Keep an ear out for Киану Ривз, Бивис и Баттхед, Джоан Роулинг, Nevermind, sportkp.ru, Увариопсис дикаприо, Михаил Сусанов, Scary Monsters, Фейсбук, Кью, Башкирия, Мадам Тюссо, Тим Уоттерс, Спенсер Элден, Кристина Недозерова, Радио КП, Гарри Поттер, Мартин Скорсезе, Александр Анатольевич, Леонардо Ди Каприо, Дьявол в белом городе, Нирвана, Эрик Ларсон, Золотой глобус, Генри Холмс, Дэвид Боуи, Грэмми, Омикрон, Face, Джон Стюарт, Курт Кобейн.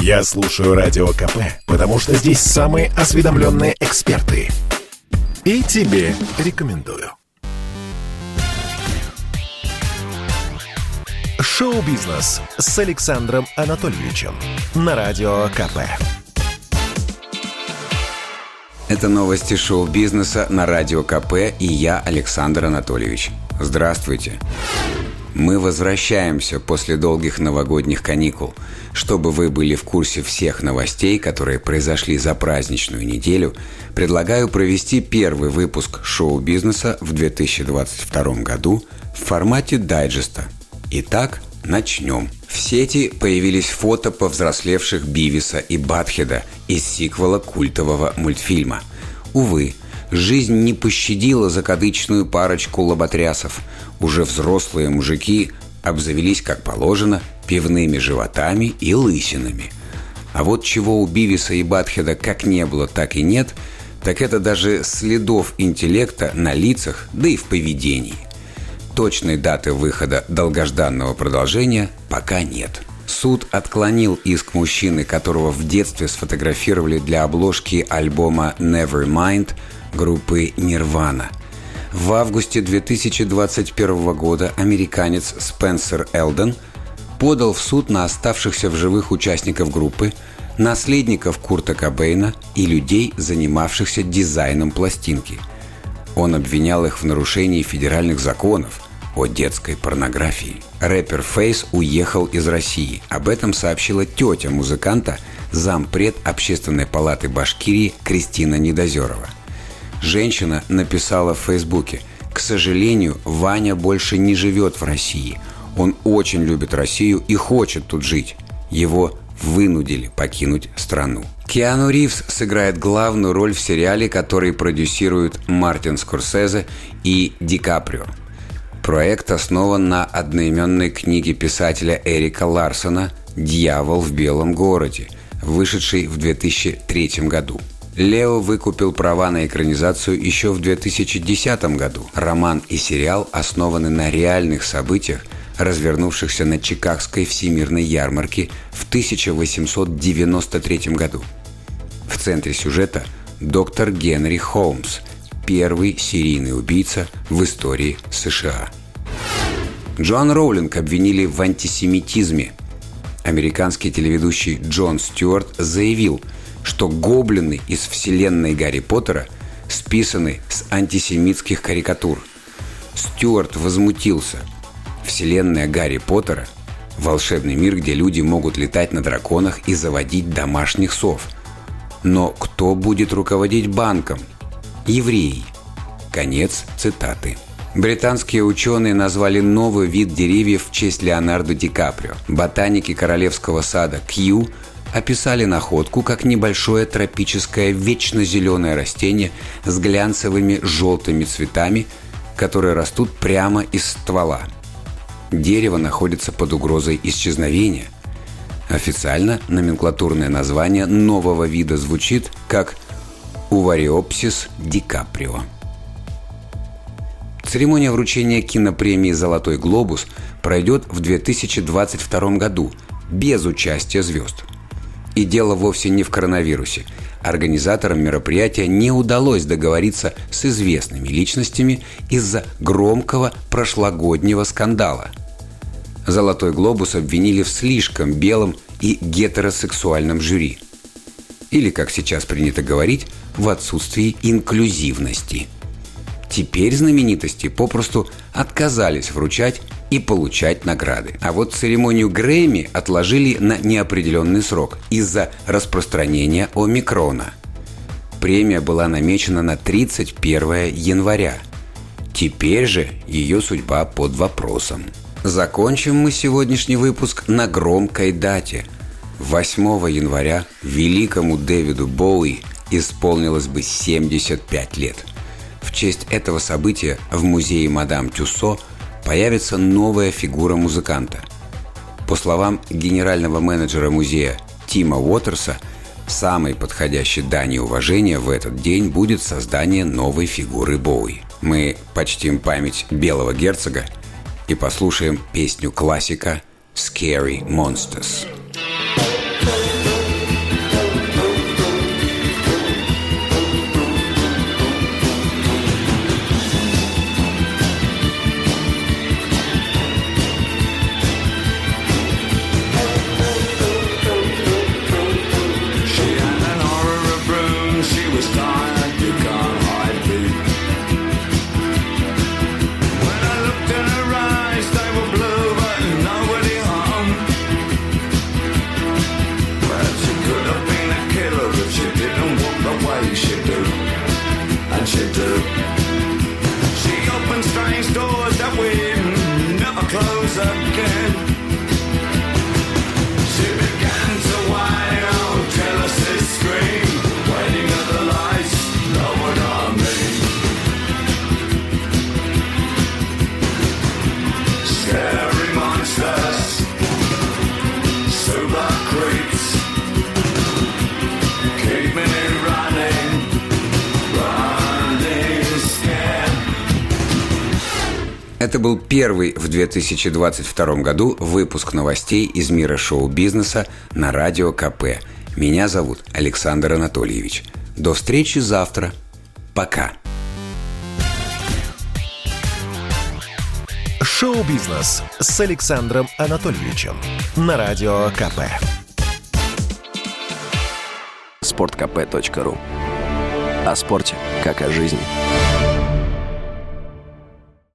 Я слушаю Радио КП, потому что здесь самые осведомленные эксперты. И тебе рекомендую. Шоу-бизнес с Александром Анатольевичем на Радио КП. Это новости шоу-бизнеса на Радио КП, и я, Александр Анатольевич. Здравствуйте. Мы возвращаемся после долгих новогодних каникул. Чтобы вы были в курсе всех новостей, которые произошли за праздничную неделю, предлагаю провести первый выпуск шоу-бизнеса в 2022 году в формате дайджеста. Итак, начнем. В сети появились фото повзрослевших Бивиса и Баттхеда из сиквела культового мультфильма. Увы, жизнь не пощадила закадычную парочку лоботрясов. Уже взрослые мужики обзавелись, как положено, пивными животами и лысинами. А вот чего у Бивиса и Баттхеда как не было, так и нет, так это даже следов интеллекта на лицах, да и в поведении. Точной даты выхода долгожданного продолжения пока нет. Суд отклонил иск мужчины, которого в детстве сфотографировали для обложки альбома Nevermind группы Нирвана. В августе 2021 года американец Спенсер Элден подал в суд на оставшихся в живых участников группы, наследников Курта Кобейна и людей, занимавшихся дизайном пластинки. Он обвинял их в нарушении федеральных законов о детской порнографии. Рэпер Face уехал из России. Об этом сообщила тетя музыканта, зампред Общественной палаты Башкирии Кристина Недозерова. Женщина написала в Фейсбуке: «К сожалению, Ваня больше не живет в России. Он очень любит Россию и хочет тут жить. Его вынудили покинуть страну». Киану Ривз сыграет главную роль в сериале, который продюсируют Мартин Скорсезе и Ди Каприо. Проект основан на одноименной книге писателя Эрика Ларсона «Дьявол в белом городе», вышедшей в 2003 году. Лео выкупил права на экранизацию еще в 2010 году. Роман и сериал основаны на реальных событиях, развернувшихся на Чикагской всемирной ярмарке в 1893 году. В центре сюжета доктор Генри Холмс, первый серийный убийца в истории США. Джоан Роулинг обвинили в антисемитизме. Американский телеведущий Джон Стюарт заявил, что гоблины из вселенной Гарри Поттера списаны с антисемитских карикатур. Стюарт возмутился. Вселенная Гарри Поттера – волшебный мир, где люди могут летать на драконах и заводить домашних сов. Но кто будет руководить банком? Евреи. Конец цитаты. Британские ученые назвали новый вид деревьев в честь Леонардо Ди Каприо. Ботаники королевского сада Кью описали находку как небольшое тропическое вечно зеленое растение с глянцевыми желтыми цветами, которые растут прямо из ствола. Дерево находится под угрозой исчезновения. Официально номенклатурное название нового вида звучит как «Увариопсис дикаприо». Церемония вручения кинопремии «Золотой глобус» пройдет в 2022 году без участия звезд. И дело вовсе не в коронавирусе. Организаторам мероприятия не удалось договориться с известными личностями из-за громкого прошлогоднего скандала. «Золотой глобус» обвинили в слишком белом и гетеросексуальном жюри. Или, как сейчас принято говорить, в отсутствии инклюзивности. Теперь знаменитости попросту отказались вручать и получать награды. А вот церемонию Грэмми отложили на неопределенный срок из-за распространения омикрона. Премия была намечена на 31 января. Теперь же ее судьба под вопросом. Закончим мы сегодняшний выпуск на громкой дате. 8 января великому Дэвиду Боуи исполнилось бы 75 лет. В честь этого события в музее Мадам Тюссо появится новая фигура музыканта. По словам генерального менеджера музея Тима Уоттерса, самой подходящей данью уважения в этот день будет создание новой фигуры Боуи. Мы почтим память белого герцога и послушаем песню классика «Scary Monsters». Это был первый в 2022 году выпуск новостей из мира шоу-бизнеса на Радио КП. Меня зовут Александр Анатольевич. До встречи завтра. Пока. Шоу-бизнес с Александром Анатольевичем на Радио КП. sportkp.ru. О спорте, как о жизни.